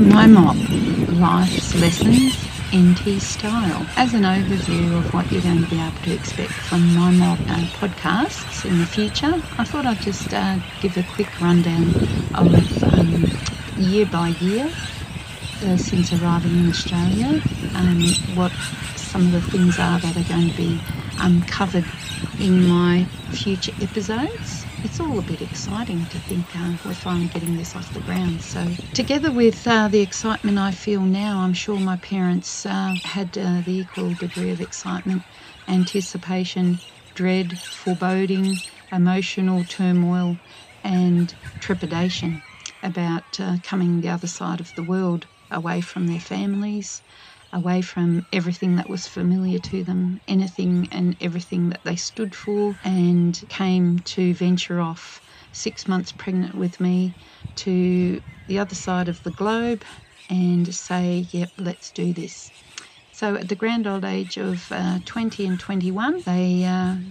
My Mop, Life's Lessons in Tea Style. As an overview of what you're going to be able to expect from My Mop podcasts in the future, I thought I'd just give a quick rundown of year by year since arriving in Australia, what some of the things are that are going to be covered in my future episodes. It's all a bit exciting to think we're finally getting this off the ground. So together with the excitement I feel now, I'm sure my parents had the equal degree of excitement, anticipation, dread, foreboding, emotional turmoil and trepidation about coming the other side of the world, away from their families, away from everything that was familiar to them, anything and everything that they stood for, and came to venture off 6 months pregnant with me to the other side of the globe and say, yep, let's do this. So at the grand old age of 20 and 21, they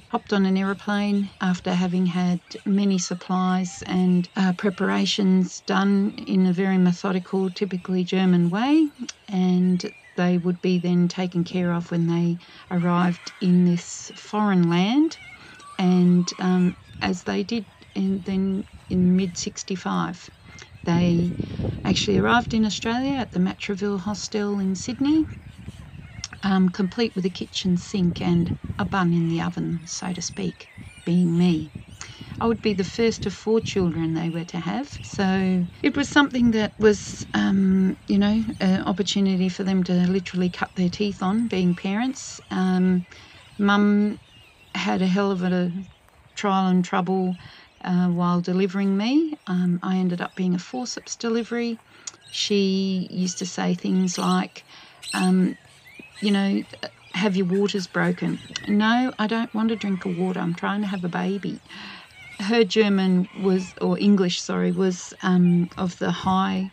hopped on an aeroplane after having had many supplies and preparations done in a very methodical, typically German way, and they would be then taken care of when they arrived in this foreign land, and as they did, and then in mid-65, they actually arrived in Australia at the Matraville Hostel in Sydney, complete with a kitchen sink and a bun in the oven, so to speak, being me. I would be the first of 4 children they were to have, so it was something that was, you know, an opportunity for them to literally cut their teeth on, being parents. Mum had a hell of a trial and trouble while delivering me. I ended up being a forceps delivery. She used to say things like, you know, have your waters broken? No, I don't want a drink of water, I'm trying to have a baby. Her German was, or English, sorry, was of the high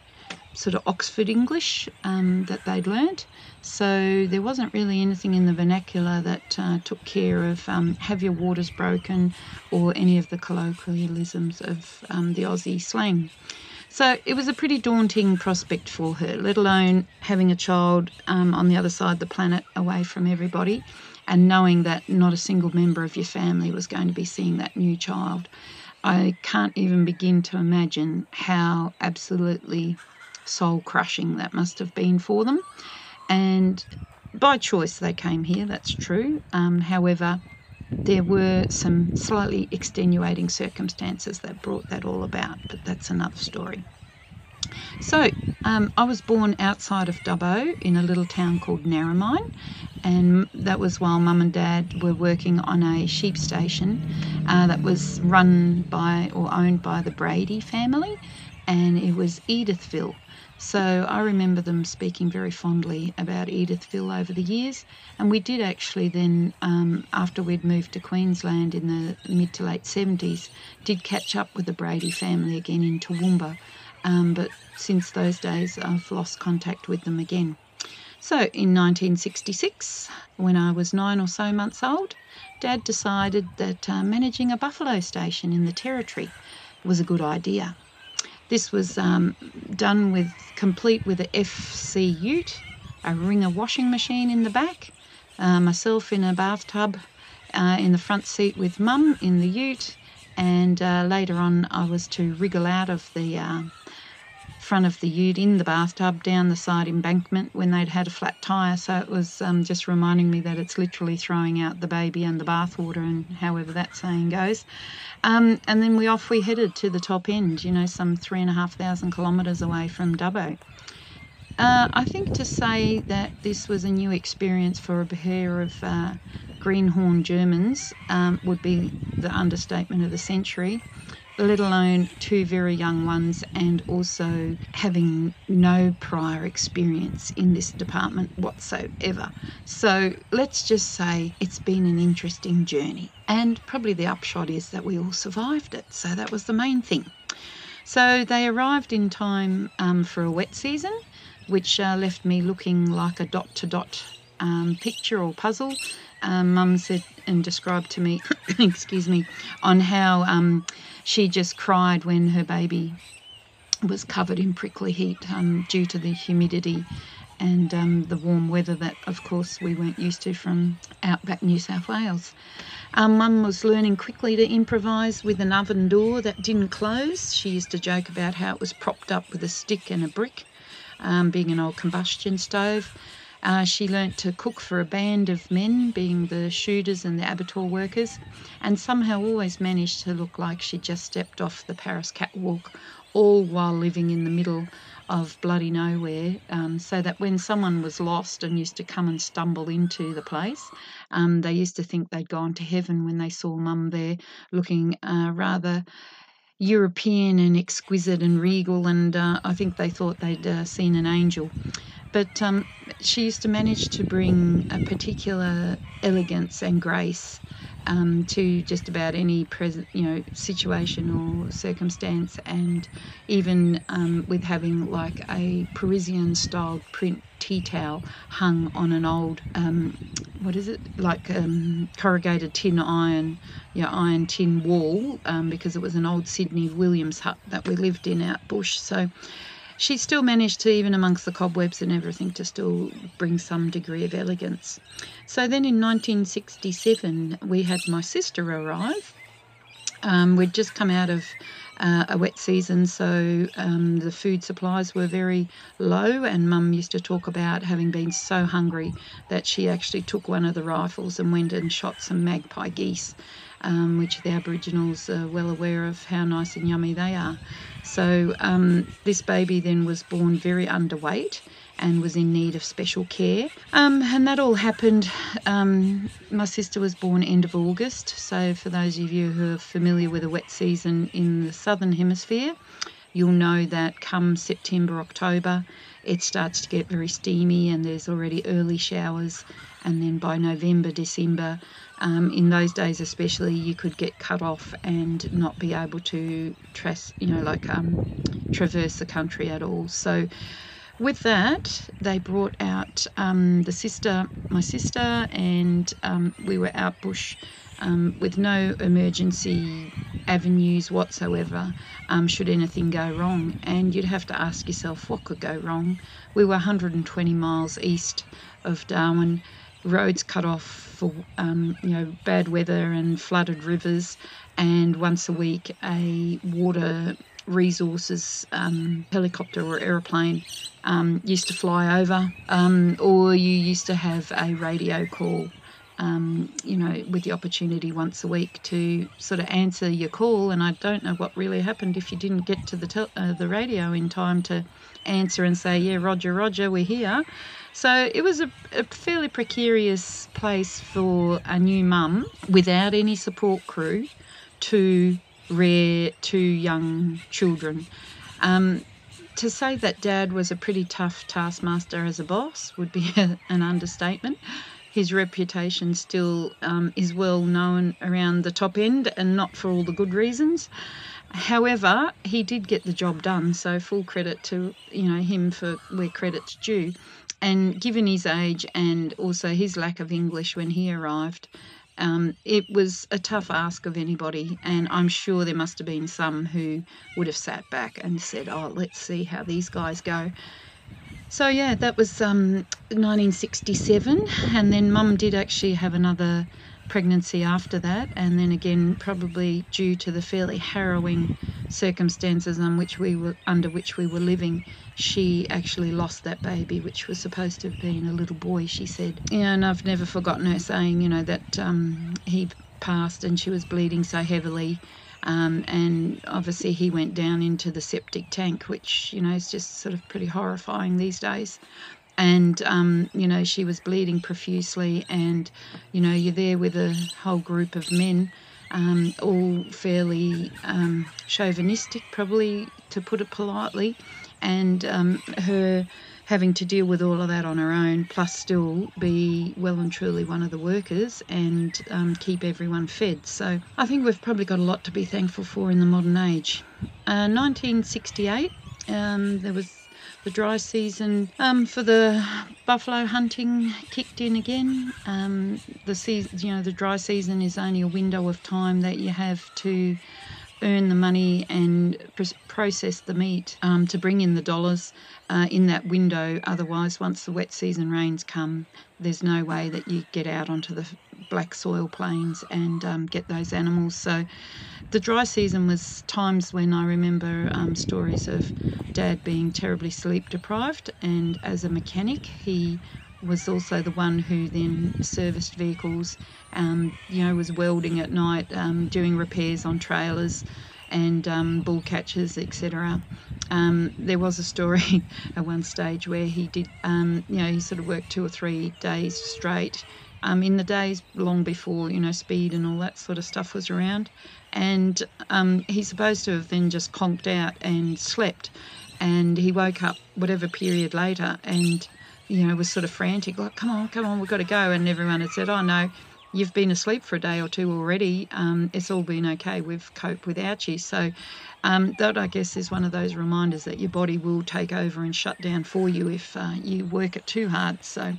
sort of Oxford English that they'd learnt. So there wasn't really anything in the vernacular that took care of have your waters broken or any of the colloquialisms of the Aussie slang. So it was a pretty daunting prospect for her, let alone having a child on the other side of the planet, away from everybody, and knowing that not a single member of your family was going to be seeing that new child. I can't even begin to imagine how absolutely soul-crushing that must have been for them. And by choice they came here, that's true. However, there were some slightly extenuating circumstances that brought that all about, but that's another story. So I was born outside of Dubbo in a little town called Narramine, and that was while Mum and Dad were working on a sheep station that was run by or owned by the Brady family, and it was Edithville. So I remember them speaking very fondly about Edithville over the years, and we did actually then, after we'd moved to Queensland in the mid to late 70s, did catch up with the Brady family again in Toowoomba. But since those days I've lost contact with them again. So in 1966, when I was 9 or so months old, Dad decided that managing a buffalo station in the Territory was a good idea. This was done with, complete with a FC ute, a wringer washing machine in the back, myself in a bathtub in the front seat with Mum in the ute, and later on I was to wriggle out of the front of the ute in the bathtub down the side embankment when they'd had a flat tyre. So it was just reminding me that it's literally throwing out the baby and the bathwater, and however that saying goes. And then we headed to the top end, you know, some 3,500 kilometres away from Dubbo. I think to say that this was a new experience for a pair of greenhorn Germans would be the understatement of the century, let alone 2 very young ones, and also having no prior experience in this department whatsoever. So let's just say it's been an interesting journey, and probably the upshot is that we all survived it, so that was the main thing. So they arrived in time for a wet season, which left me looking like a dot-to-dot picture or puzzle. Mum said and described to me, excuse me, on how she just cried when her baby was covered in prickly heat due to the humidity and the warm weather that, of course, we weren't used to from outback New South Wales. Mum was learning quickly to improvise with an oven door that didn't close. She used to joke about how it was propped up with a stick and a brick, being an old combustion stove. She learnt to cook for a band of men, being the shooters and the abattoir workers, and somehow always managed to look like she'd just stepped off the Paris catwalk, all while living in the middle of bloody nowhere, so that when someone was lost and used to come and stumble into the place, they used to think they'd gone to heaven when they saw Mum there looking rather European and exquisite and regal, and I think they thought they'd seen an angel. But she used to manage to bring a particular elegance and grace to just about any present, situation or circumstance, and even with having like a Parisian-styled print tea towel hung on an old, corrugated tin iron, iron tin wall, because it was an old Sydney Williams hut that we lived in out bush. So she still managed to, even amongst the cobwebs and everything, to still bring some degree of elegance. So then in 1967, we had my sister arrive. We'd just come out of a wet season, so the food supplies were very low, and Mum used to talk about having been so hungry that she actually took one of the rifles and went and shot some magpie geese, which the Aboriginals are well aware of how nice and yummy they are. So this baby then was born very underweight and was in need of special care. And that all happened, my sister was born end of August, so for those of you who are familiar with a wet season in the southern hemisphere, you'll know that come September, October, it starts to get very steamy and there's already early showers, and then by November, December, in those days especially, you could get cut off and not be able to traverse the country at all. So with that, they brought out my sister, and we were out bush with no emergency avenues whatsoever should anything go wrong. And you'd have to ask yourself what could go wrong. We were 120 miles east of Darwin, roads cut off for bad weather and flooded rivers, and once a week a water resources helicopter or aeroplane used to fly over, or you used to have a radio call with the opportunity once a week to sort of answer your call. And I don't know what really happened if you didn't get to the radio in time to answer and say, yeah, Roger, we're here. So it was a fairly precarious place for a new mum without any support crew to rear two young children. To say that Dad was a pretty tough taskmaster as a boss would be an understatement. His reputation still is well known around the top end, and not for all the good reasons. However, he did get the job done, so full credit to him for where credit's due. And given his age and also his lack of English when he arrived, it was a tough ask of anybody, and I'm sure there must have been some who would have sat back and said, oh, let's see how these guys go. So yeah, that was 1967, and then Mum did actually have another pregnancy after that, and then again probably due to the fairly harrowing circumstances under which we were living, she actually lost that baby, which was supposed to have been a little boy, she said. And I've never forgotten her saying, that he passed and she was bleeding so heavily. And obviously he went down into the septic tank, which, is just sort of pretty horrifying these days. And, she was bleeding profusely, and, you're there with a whole group of men, all fairly chauvinistic, probably, to put it politely, and her having to deal with all of that on her own, plus still be well and truly one of the workers and keep everyone fed. So I think we've probably got a lot to be thankful for in the modern age. 1968, there was the dry season for the buffalo hunting kicked in again. The dry season is only a window of time that you have to earn the money and process the meat to bring in the dollars in that window. Otherwise, once the wet season rains come, there's no way that you get out onto the black soil plains and get those animals. So the dry season was times when I remember stories of Dad being terribly sleep deprived, and as a mechanic he was also the one who then serviced vehicles, was welding at night, doing repairs on trailers and bull catchers, etc. There was a story at one stage where he did, he sort of worked 2 or 3 days straight in the days long before, speed and all that sort of stuff was around. And he's supposed to have then just conked out and slept. And he woke up whatever period later and, was sort of frantic, like, come on, we've got to go. And everyone had said, oh, no, you've been asleep for a day or two already. It's all been okay. We've coped without you. So that, I guess, is one of those reminders that your body will take over and shut down for you if you work it too hard. So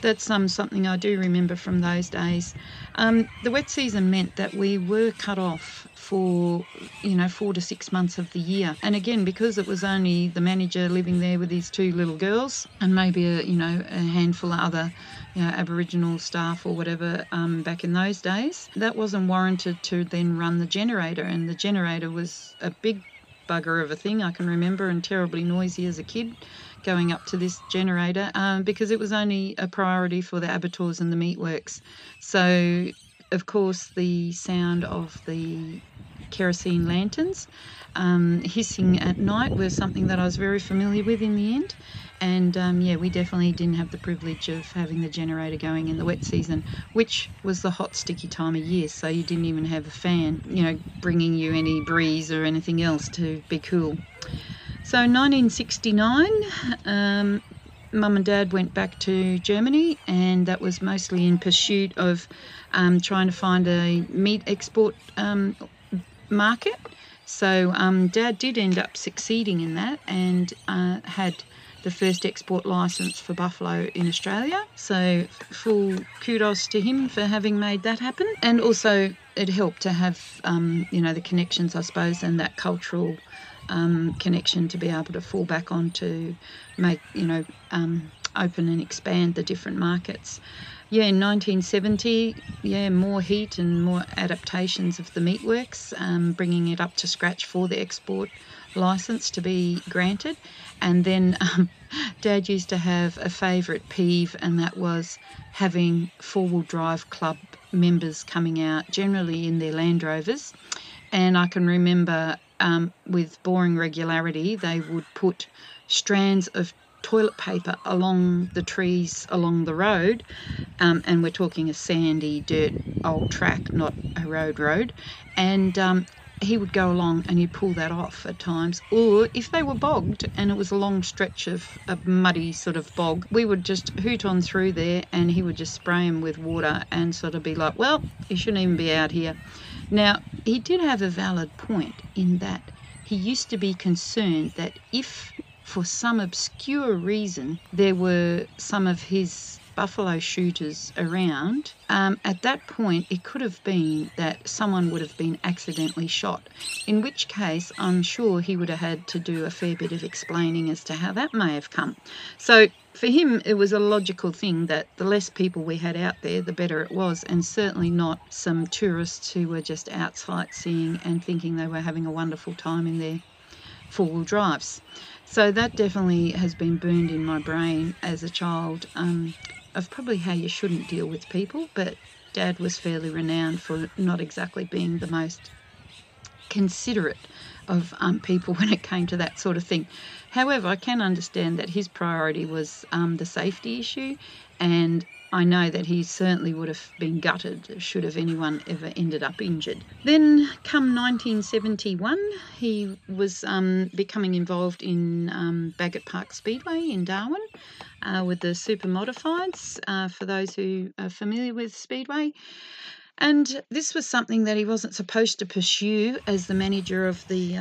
that's something I do remember from those days. The wet season meant that we were cut off for 4 to 6 months of the year, and again, because it was only the manager living there with his 2 little girls and maybe a handful of other Aboriginal staff or whatever back in those days, that wasn't warranted to then run the generator. And the generator was a big bugger of a thing, I can remember, and terribly noisy as a kid going up to this generator because it was only a priority for the abattoirs and the meatworks. So of course the sound of the kerosene lanterns hissing at night was something that I was very familiar with in the end. And we definitely didn't have the privilege of having the generator going in the wet season, which was the hot, sticky time of year. So you didn't even have a fan, bringing you any breeze or anything else to be cool. So 1969, Mum and Dad went back to Germany, and that was mostly in pursuit of trying to find a meat export market. So Dad did end up succeeding in that and had the first export license for buffalo in Australia. So full kudos to him for having made that happen. And also it helped to have, the connections, I suppose, and that cultural connection to be able to fall back on to make, open and expand the different markets. Yeah, in 1970, more heat and more adaptations of the meatworks, bringing it up to scratch for the export license to be granted. And then Dad used to have a favourite peeve, and that was having 4-wheel drive club members coming out, generally in their Land Rovers. And I can remember with boring regularity, they would put strands of toilet paper along the trees along the road, and we're talking a sandy dirt old track, not a road, and he would go along and he'd pull that off at times. Or if they were bogged and it was a long stretch of a muddy sort of bog, we would just hoot on through there and he would just spray him with water and sort of be like, well, you shouldn't even be out here. Now, he did have a valid point in that he used to be concerned that if for some obscure reason there were some of his buffalo shooters around, at that point it could have been that someone would have been accidentally shot, in which case I'm sure he would have had to do a fair bit of explaining as to how that may have come. So for him it was a logical thing that the less people we had out there the better it was, and certainly not some tourists who were just out sightseeing and thinking they were having a wonderful time in their 4-wheel drives. So that definitely has been burned in my brain as a child, of probably how you shouldn't deal with people. But Dad was fairly renowned for not exactly being the most considerate of people when it came to that sort of thing. However, I can understand that his priority was the safety issue, and I know that he certainly would have been gutted should have anyone ever ended up injured. Then come 1971, he was becoming involved in Baggett Park Speedway in Darwin with the super modifieds, for those who are familiar with Speedway. And this was something that he wasn't supposed to pursue as the manager of the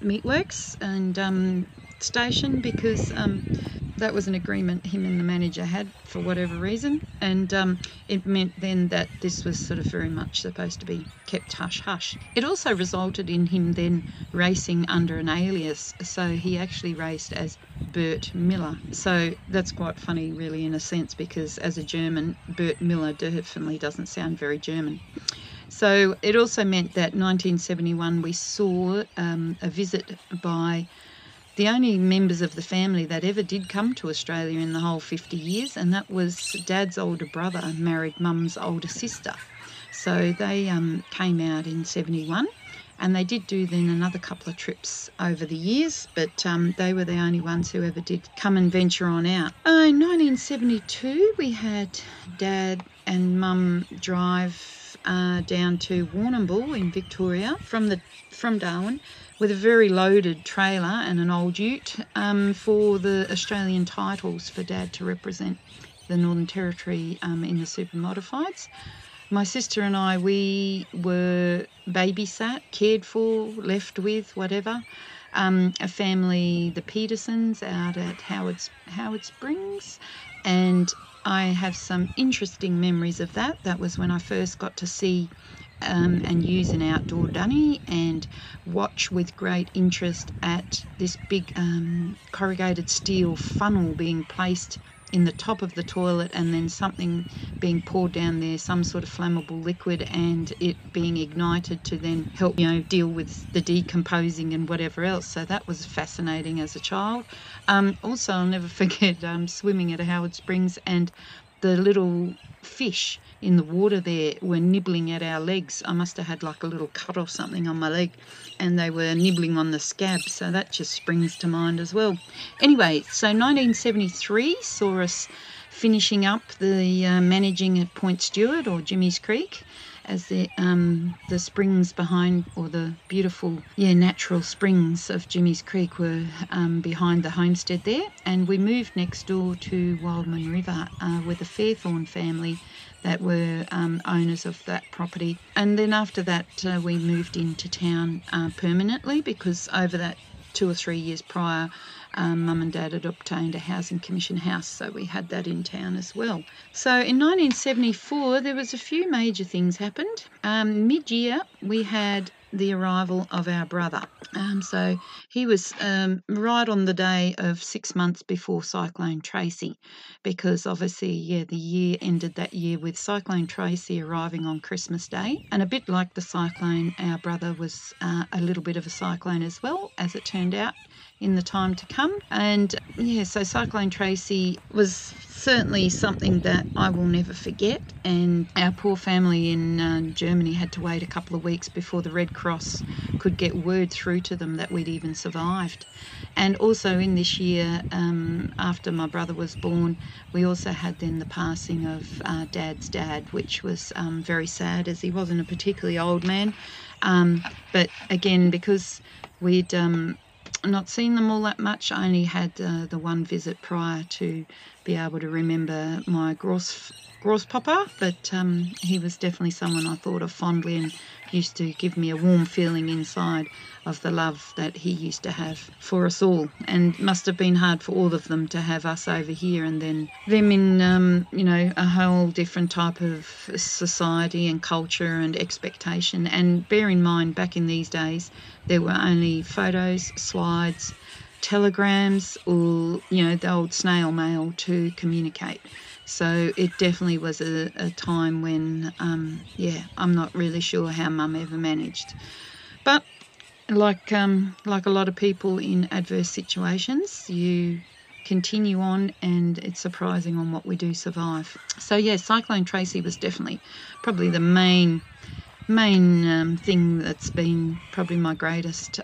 meatworks and station, because that was an agreement him and the manager had for whatever reason, and it meant then that this was sort of very much supposed to be kept hush-hush. It also resulted in him then racing under an alias, so he actually raced as Bert Miller. So that's quite funny really in a sense, because as a German, Bert Miller definitely doesn't sound very German. So it also meant that 1971 we saw a visit by the only members of the family that ever did come to Australia in the whole 50 years, and that was Dad's older brother married Mum's older sister. So they came out in 71, and they did do then another couple of trips over the years, but they were the only ones who ever did come and venture on out. In 1972 we had Dad and Mum drive down to Warrnambool in Victoria from Darwin, with a very loaded trailer and an old ute for the Australian titles for Dad to represent the Northern Territory in the Super Modifieds. My sister and I, we were babysat, cared for, left with, whatever. A family, the Petersons, out at Howard Springs, and I have some interesting memories of that. That was when I first got to see and use an outdoor dunny and watch with great interest at this big corrugated steel funnel being placed in the top of the toilet, and then something being poured down there, some sort of flammable liquid, and it being ignited to then help, deal with the decomposing and whatever else. So that was fascinating as a child. Also, I'll never forget swimming at Howard Springs, and the little fish in the water there were nibbling at our legs. I must have had like a little cut or something on my leg, and they were nibbling on the scab, so that just springs to mind as well. Anyway, so 1973 saw us finishing up the managing at Point Stewart, or Jimmy's Creek, as the springs behind, or the beautiful natural springs of Jimmy's Creek were behind the homestead there. And we moved next door to Wildman River with the Fairthorn family that were owners of that property. And then after that we moved into town permanently, because over that 2 or 3 years prior Mum and Dad had obtained a housing commission house, so we had that in town as well. So in 1974 there was a few major things happened. Mid-year we had the arrival of our brother. So he was right on the day of 6 months before Cyclone Tracy, because obviously, the year ended that year with Cyclone Tracy arriving on Christmas Day. And a bit like the cyclone, our brother was a little bit of a cyclone as well, as it turned out in the time to come. And so Cyclone Tracy was certainly something that I will never forget. And our poor family in Germany had to wait a couple of weeks before the Red Cross could get word through to them that we'd even survived. And also in this year, after my brother was born, we also had then the passing of Dad's dad, which was very sad, as he wasn't a particularly old man. But again, because we'd not seen them all that much, I only had the one visit prior to be able to remember my Grosspapa, but he was definitely someone I thought of fondly, and used to give me a warm feeling inside of the love that he used to have for us all. And must have been hard for all of them to have us over here and then them in, a whole different type of society and culture and expectation. And bear in mind, back in these days, there were only photos, slides, telegrams, or, the old snail mail to communicate. So it definitely was a time when, I'm not really sure how Mum ever managed. But like a lot of people in adverse situations, you continue on, and it's surprising on what we do survive. So, Cyclone Tracy was definitely probably the main thing that's been probably my greatest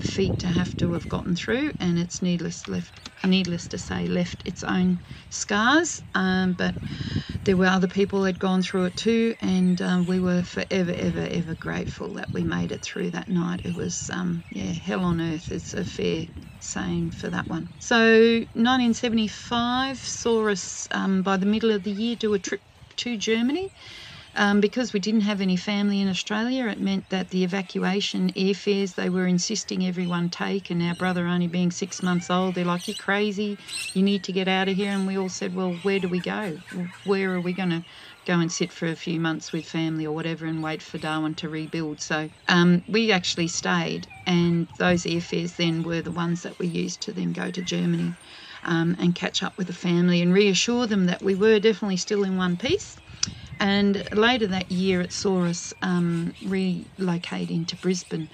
feat to have to have gotten through, and it's needless to say left its own scars, but there were other people that had gone through it too, and we were forever ever grateful that we made it through that night. It was hell on earth is a fair saying for that one. So 1975 saw us by the middle of the year do a trip to Germany. Because we didn't have any family in Australia, it meant that the evacuation airfares, they were insisting everyone take, and our brother only being 6 months old, they're like, you're crazy, you need to get out of here. And we all said, well, where do we go? Where are we going to go and sit for a few months with family or whatever and wait for Darwin to rebuild? So we actually stayed, and those airfares then were the ones that we used to then go to Germany and catch up with the family and reassure them that we were definitely still in one piece. And later that year, it saw us relocate into Brisbane.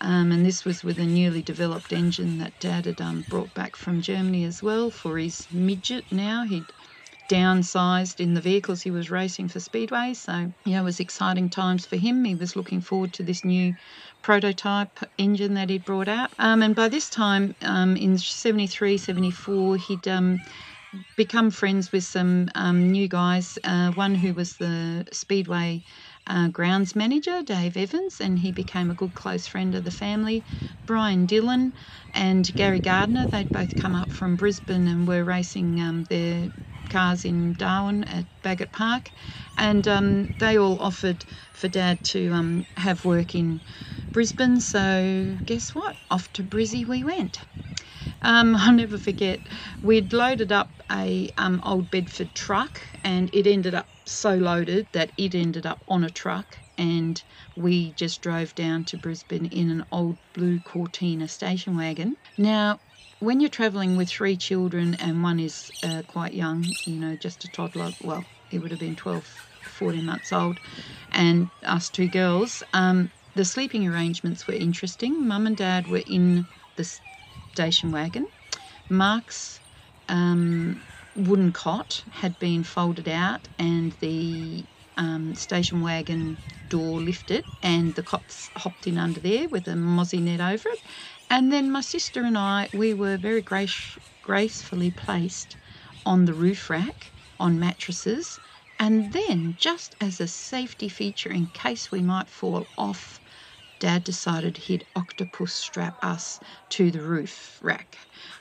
And this was with a newly developed engine that Dad had brought back from Germany as well for his midget now. He'd downsized in the vehicles he was racing for Speedway. So, you know, it was exciting times for him. He was looking forward to this new prototype engine that he'd brought out. And by this time, in 73, 74, he'd become friends with some new guys, one who was the Speedway grounds manager, Dave Evans, and he became a good close friend of the family. Brian Dillon and Gary Gardner, they'd both come up from Brisbane and were racing their cars in Darwin at Baggett Park, and they all offered for Dad to have work in Brisbane. So guess what? Off to Brizzy we went. I'll never forget, we'd loaded up a old Bedford truck, and it ended up so loaded that it ended up on a truck, and we just drove down to Brisbane in an old blue Cortina station wagon. Now, when you're travelling with three children and one is quite young, you know, just a toddler, well, he would have been 12, 14 months old, and us two girls, the sleeping arrangements were interesting. Mum and Dad were in the station wagon. Mark's wooden cot had been folded out and the station wagon door lifted, and the cots hopped in under there with a mozzie net over it. And then my sister and I, we were very gracefully placed on the roof rack on mattresses, and then just as a safety feature in case we might fall off, Dad decided he'd octopus strap us to the roof rack.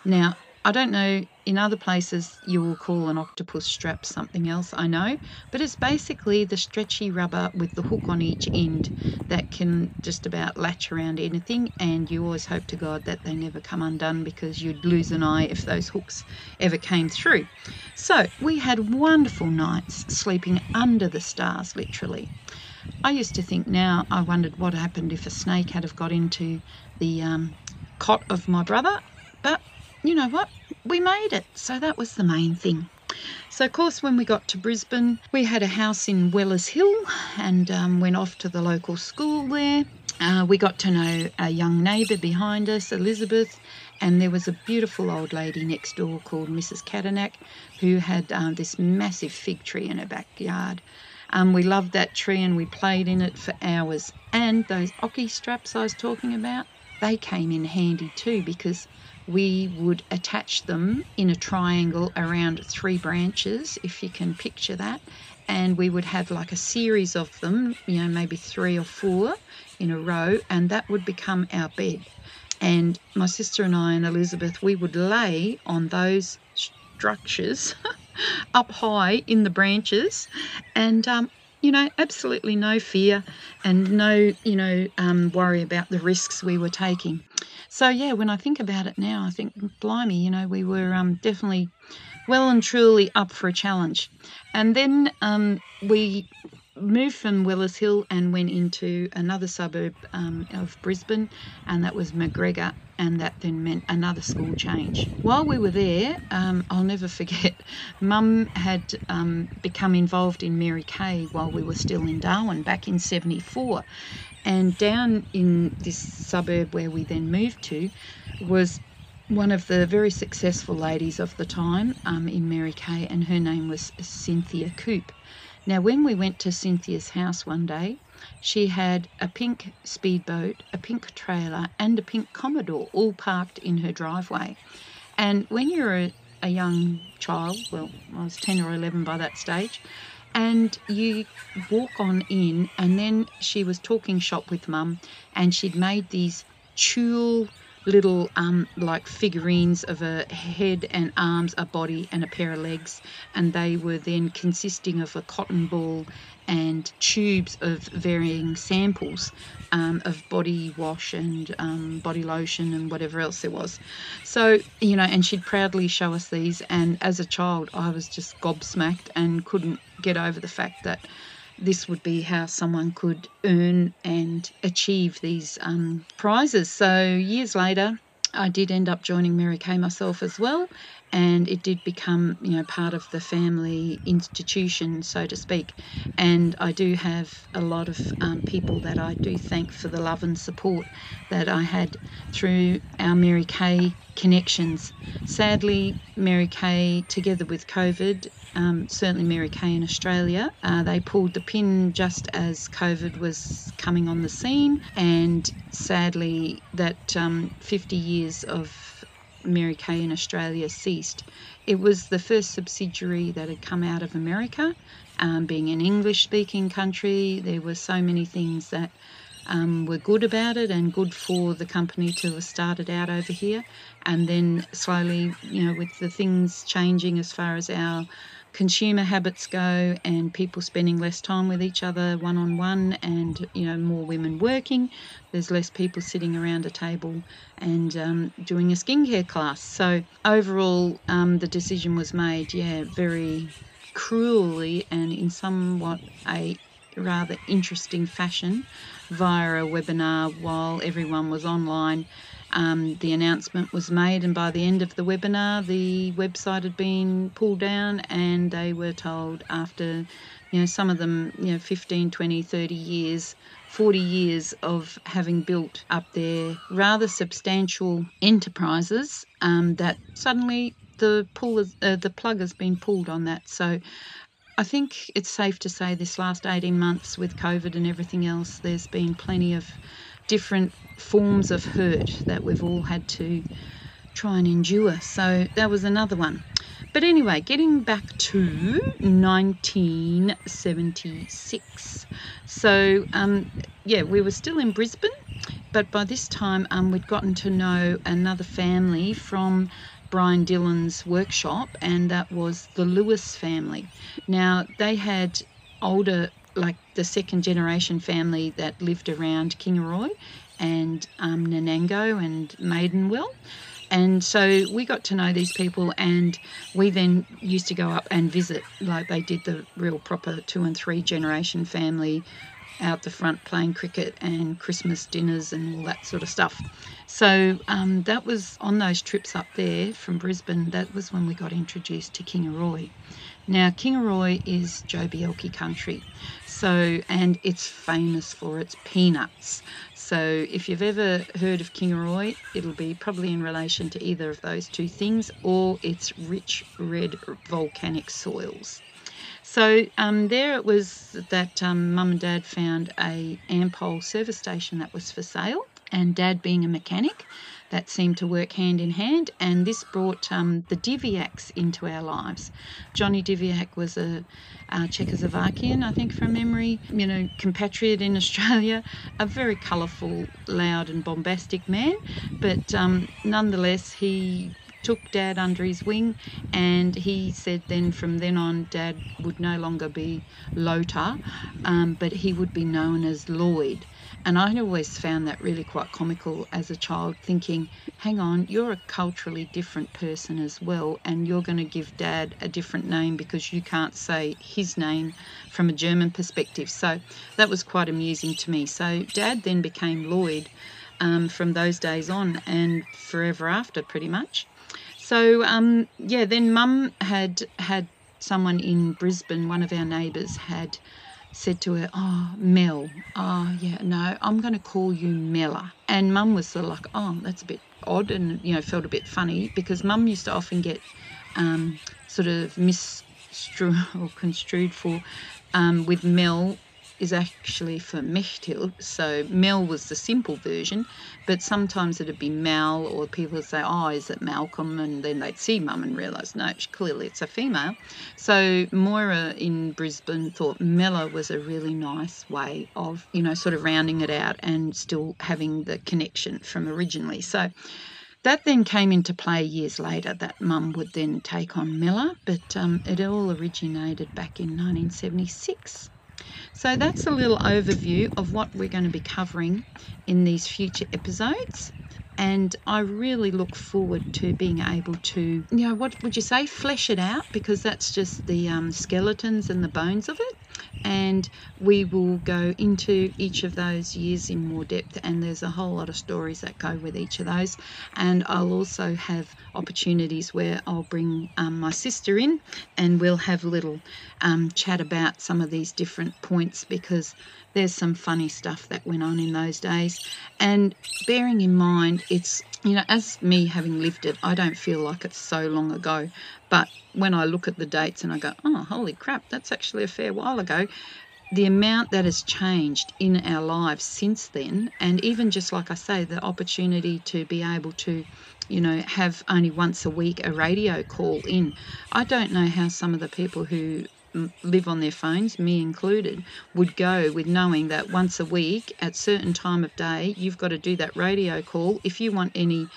Now, I don't know, in other places you will call an octopus strap something else, I know, but it's basically the stretchy rubber with the hook on each end that can just about latch around anything, and you always hope to God that they never come undone, because you'd lose an eye if those hooks ever came through. So we had wonderful nights sleeping under the stars, literally. I used to think now, I wondered what happened if a snake had have got into the cot of my brother, but you know what, we made it, so that was the main thing. So of course when we got to Brisbane, we had a house in Wellers Hill, and went off to the local school there. We got to know a young neighbour behind us, Elizabeth, and there was a beautiful old lady next door called Mrs. Catanac, who had this massive fig tree in her backyard. We loved that tree and we played in it for hours. And those ocky straps I was talking about, they came in handy too, because we would attach them in a triangle around three branches, if you can picture that. And we would have like a series of them, you know, maybe three or four in a row, and that would become our bed. And my sister and I and Elizabeth, we would lay on those structures up high in the branches, and you know, absolutely no fear and no, you know, worry about the risks we were taking. So yeah, when I think about it now, I think, blimey, you know, we were definitely well and truly up for a challenge. And then we moved from Wellers Hill and went into another suburb of Brisbane, and that was McGregor, and that then meant another school change. While we were there, I'll never forget, Mum had become involved in Mary Kay while we were still in Darwin back in 74, and down in this suburb where we then moved to was one of the very successful ladies of the time in Mary Kay, and her name was Cynthia Coop. Now, when we went to Cynthia's house one day, she had a pink speedboat, a pink trailer, and a pink Commodore all parked in her driveway. And when you're a young child, well, I was 10 or 11 by that stage, and you walk on in, and then she was talking shop with Mum, and she'd made these tulle little like figurines of a head and arms, a body and a pair of legs, and they were then consisting of a cotton ball and tubes of varying samples of body wash and body lotion and whatever else there was. So, you know, and she'd proudly show us these, and as a child I was just gobsmacked and couldn't get over the fact that this would be how someone could earn and achieve these prizes. So years later I did end up joining Mary Kay myself as well, and it did become, you know, part of the family institution, so to speak. And I do have a lot of people that I do thank for the love and support that I had through our Mary Kay connections. Sadly, Mary Kay, together with COVID, certainly Mary Kay in Australia, they pulled the pin just as COVID was coming on the scene, and sadly that 50 years of Mary Kay in Australia ceased. It was the first subsidiary that had come out of America. Being an English-speaking country, there were so many things that were good about it and good for the company to have started out over here. And then slowly, you know, with the things changing as far as our consumer habits go and people spending less time with each other one-on-one and, you know, more women working, there's less people sitting around a table and doing a skincare class. So overall, the decision was made, yeah, very cruelly and in somewhat a rather interesting fashion via a webinar while everyone was online. The announcement was made, and by the end of the webinar the website had been pulled down, and they were told after, you know, some of them, you know, 15, 20, 30 years, 40 years of having built up their rather substantial enterprises, that suddenly the plug has been pulled on that. So I think it's safe to say this last 18 months with COVID and everything else, there's been plenty of different forms of hurt that we've all had to try and endure. So that was another one. But anyway, getting back to 1976. So, yeah, we were still in Brisbane, but by this time we'd gotten to know another family from Brian Dillon's workshop, and that was the Lewis family. Now they had older, like the second generation family that lived around Kingaroy and Nanango and Maidenwell, and so we got to know these people, and we then used to go up and visit, like they did the real proper 2 and 3 generation family out the front playing cricket and Christmas dinners and all that sort of stuff. So that was on those trips up there from Brisbane, that was when we got introduced to Kingaroy. Now Kingaroy is Jobielke country, so, and it's famous for its peanuts. So if you've ever heard of Kingaroy, it'll be probably in relation to either of those two things or its rich red volcanic soils. So there it was that Mum and Dad found a Ampol service station that was for sale, and Dad being a mechanic, that seemed to work hand in hand, and this brought the Diviacs into our lives. Johnny Diviac was a Czechoslovakian, I think from memory, you know, compatriot in Australia, a very colourful, loud and bombastic man, but nonetheless he took Dad under his wing, and he said then from then on Dad would no longer be Lothar, but he would be known as Lloyd. And I always found that really quite comical as a child, thinking, hang on, you're a culturally different person as well, and you're going to give Dad a different name because you can't say his name from a German perspective. So that was quite amusing to me. So Dad then became Lloyd from those days on and forever after, pretty much. So, yeah, then Mum had someone in Brisbane, one of our neighbours had said to her, oh, Mel, oh, yeah, no, I'm going to call you Mella. And Mum was sort of like, oh, that's a bit odd, and, you know, felt a bit funny because Mum used to often get sort of construed for with Mel is actually for Mechtil, so Mel was the simple version, but sometimes it'd be Mal, or people would say, oh, is it Malcolm? And then they'd see Mum and realise, no, clearly it's a female. So Moira in Brisbane thought Mella was a really nice way of, you know, sort of rounding it out and still having the connection from originally. So that then came into play years later, that Mum would then take on Mella, but it all originated back in 1976. So that's a little overview of what we're going to be covering in these future episodes. And I really look forward to being able to, what would you say, flesh it out, because that's just the skeletons and the bones of it. And we will go into each of those years in more depth, and there's a whole lot of stories that go with each of those. And I'll also have opportunities where I'll bring my sister in, and we'll have a little chat about some of these different points, because there's some funny stuff that went on in those days. And bearing in mind, it's, as me having lived it, I don't feel like it's so long ago. But when I look at the dates and I go, oh, holy crap, that's actually a fair while ago. The amount that has changed in our lives since then, and even just like I say, the opportunity to be able to, have only once a week a radio call in. I don't know how some of the people who live on their phones, me included, would go with knowing that once a week at certain time of day you've got to do that radio call if you want any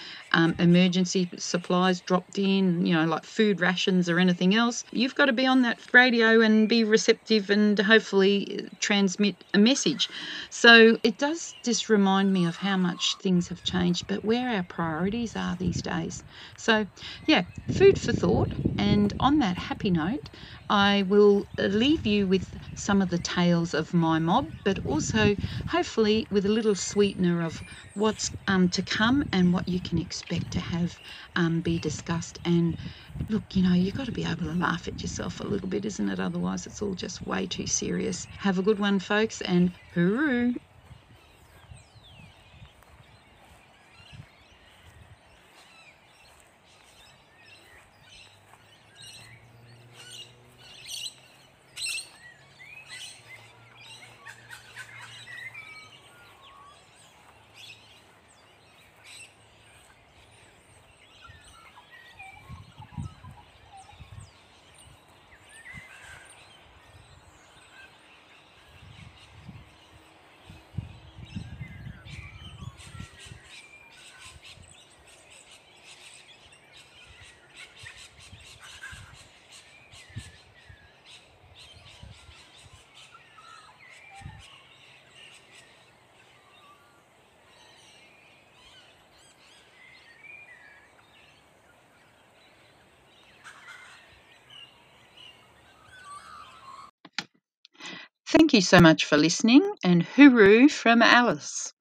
emergency supplies dropped in, like food rations or anything else. You've got to be on that radio and be receptive and hopefully transmit a message. So it does just remind me of how much things have changed, but where our priorities are these days. So yeah, food for thought. And on that happy note, I will leave you with some of the tales of My Mob, but also hopefully with a little sweetener of what's to come and what you can expect to have be discussed. And look, you've got to be able to laugh at yourself a little bit, isn't it? Otherwise it's all just way too serious. Have a good one, folks, and hooroo! Thank you so much for listening, and hooroo from Alice.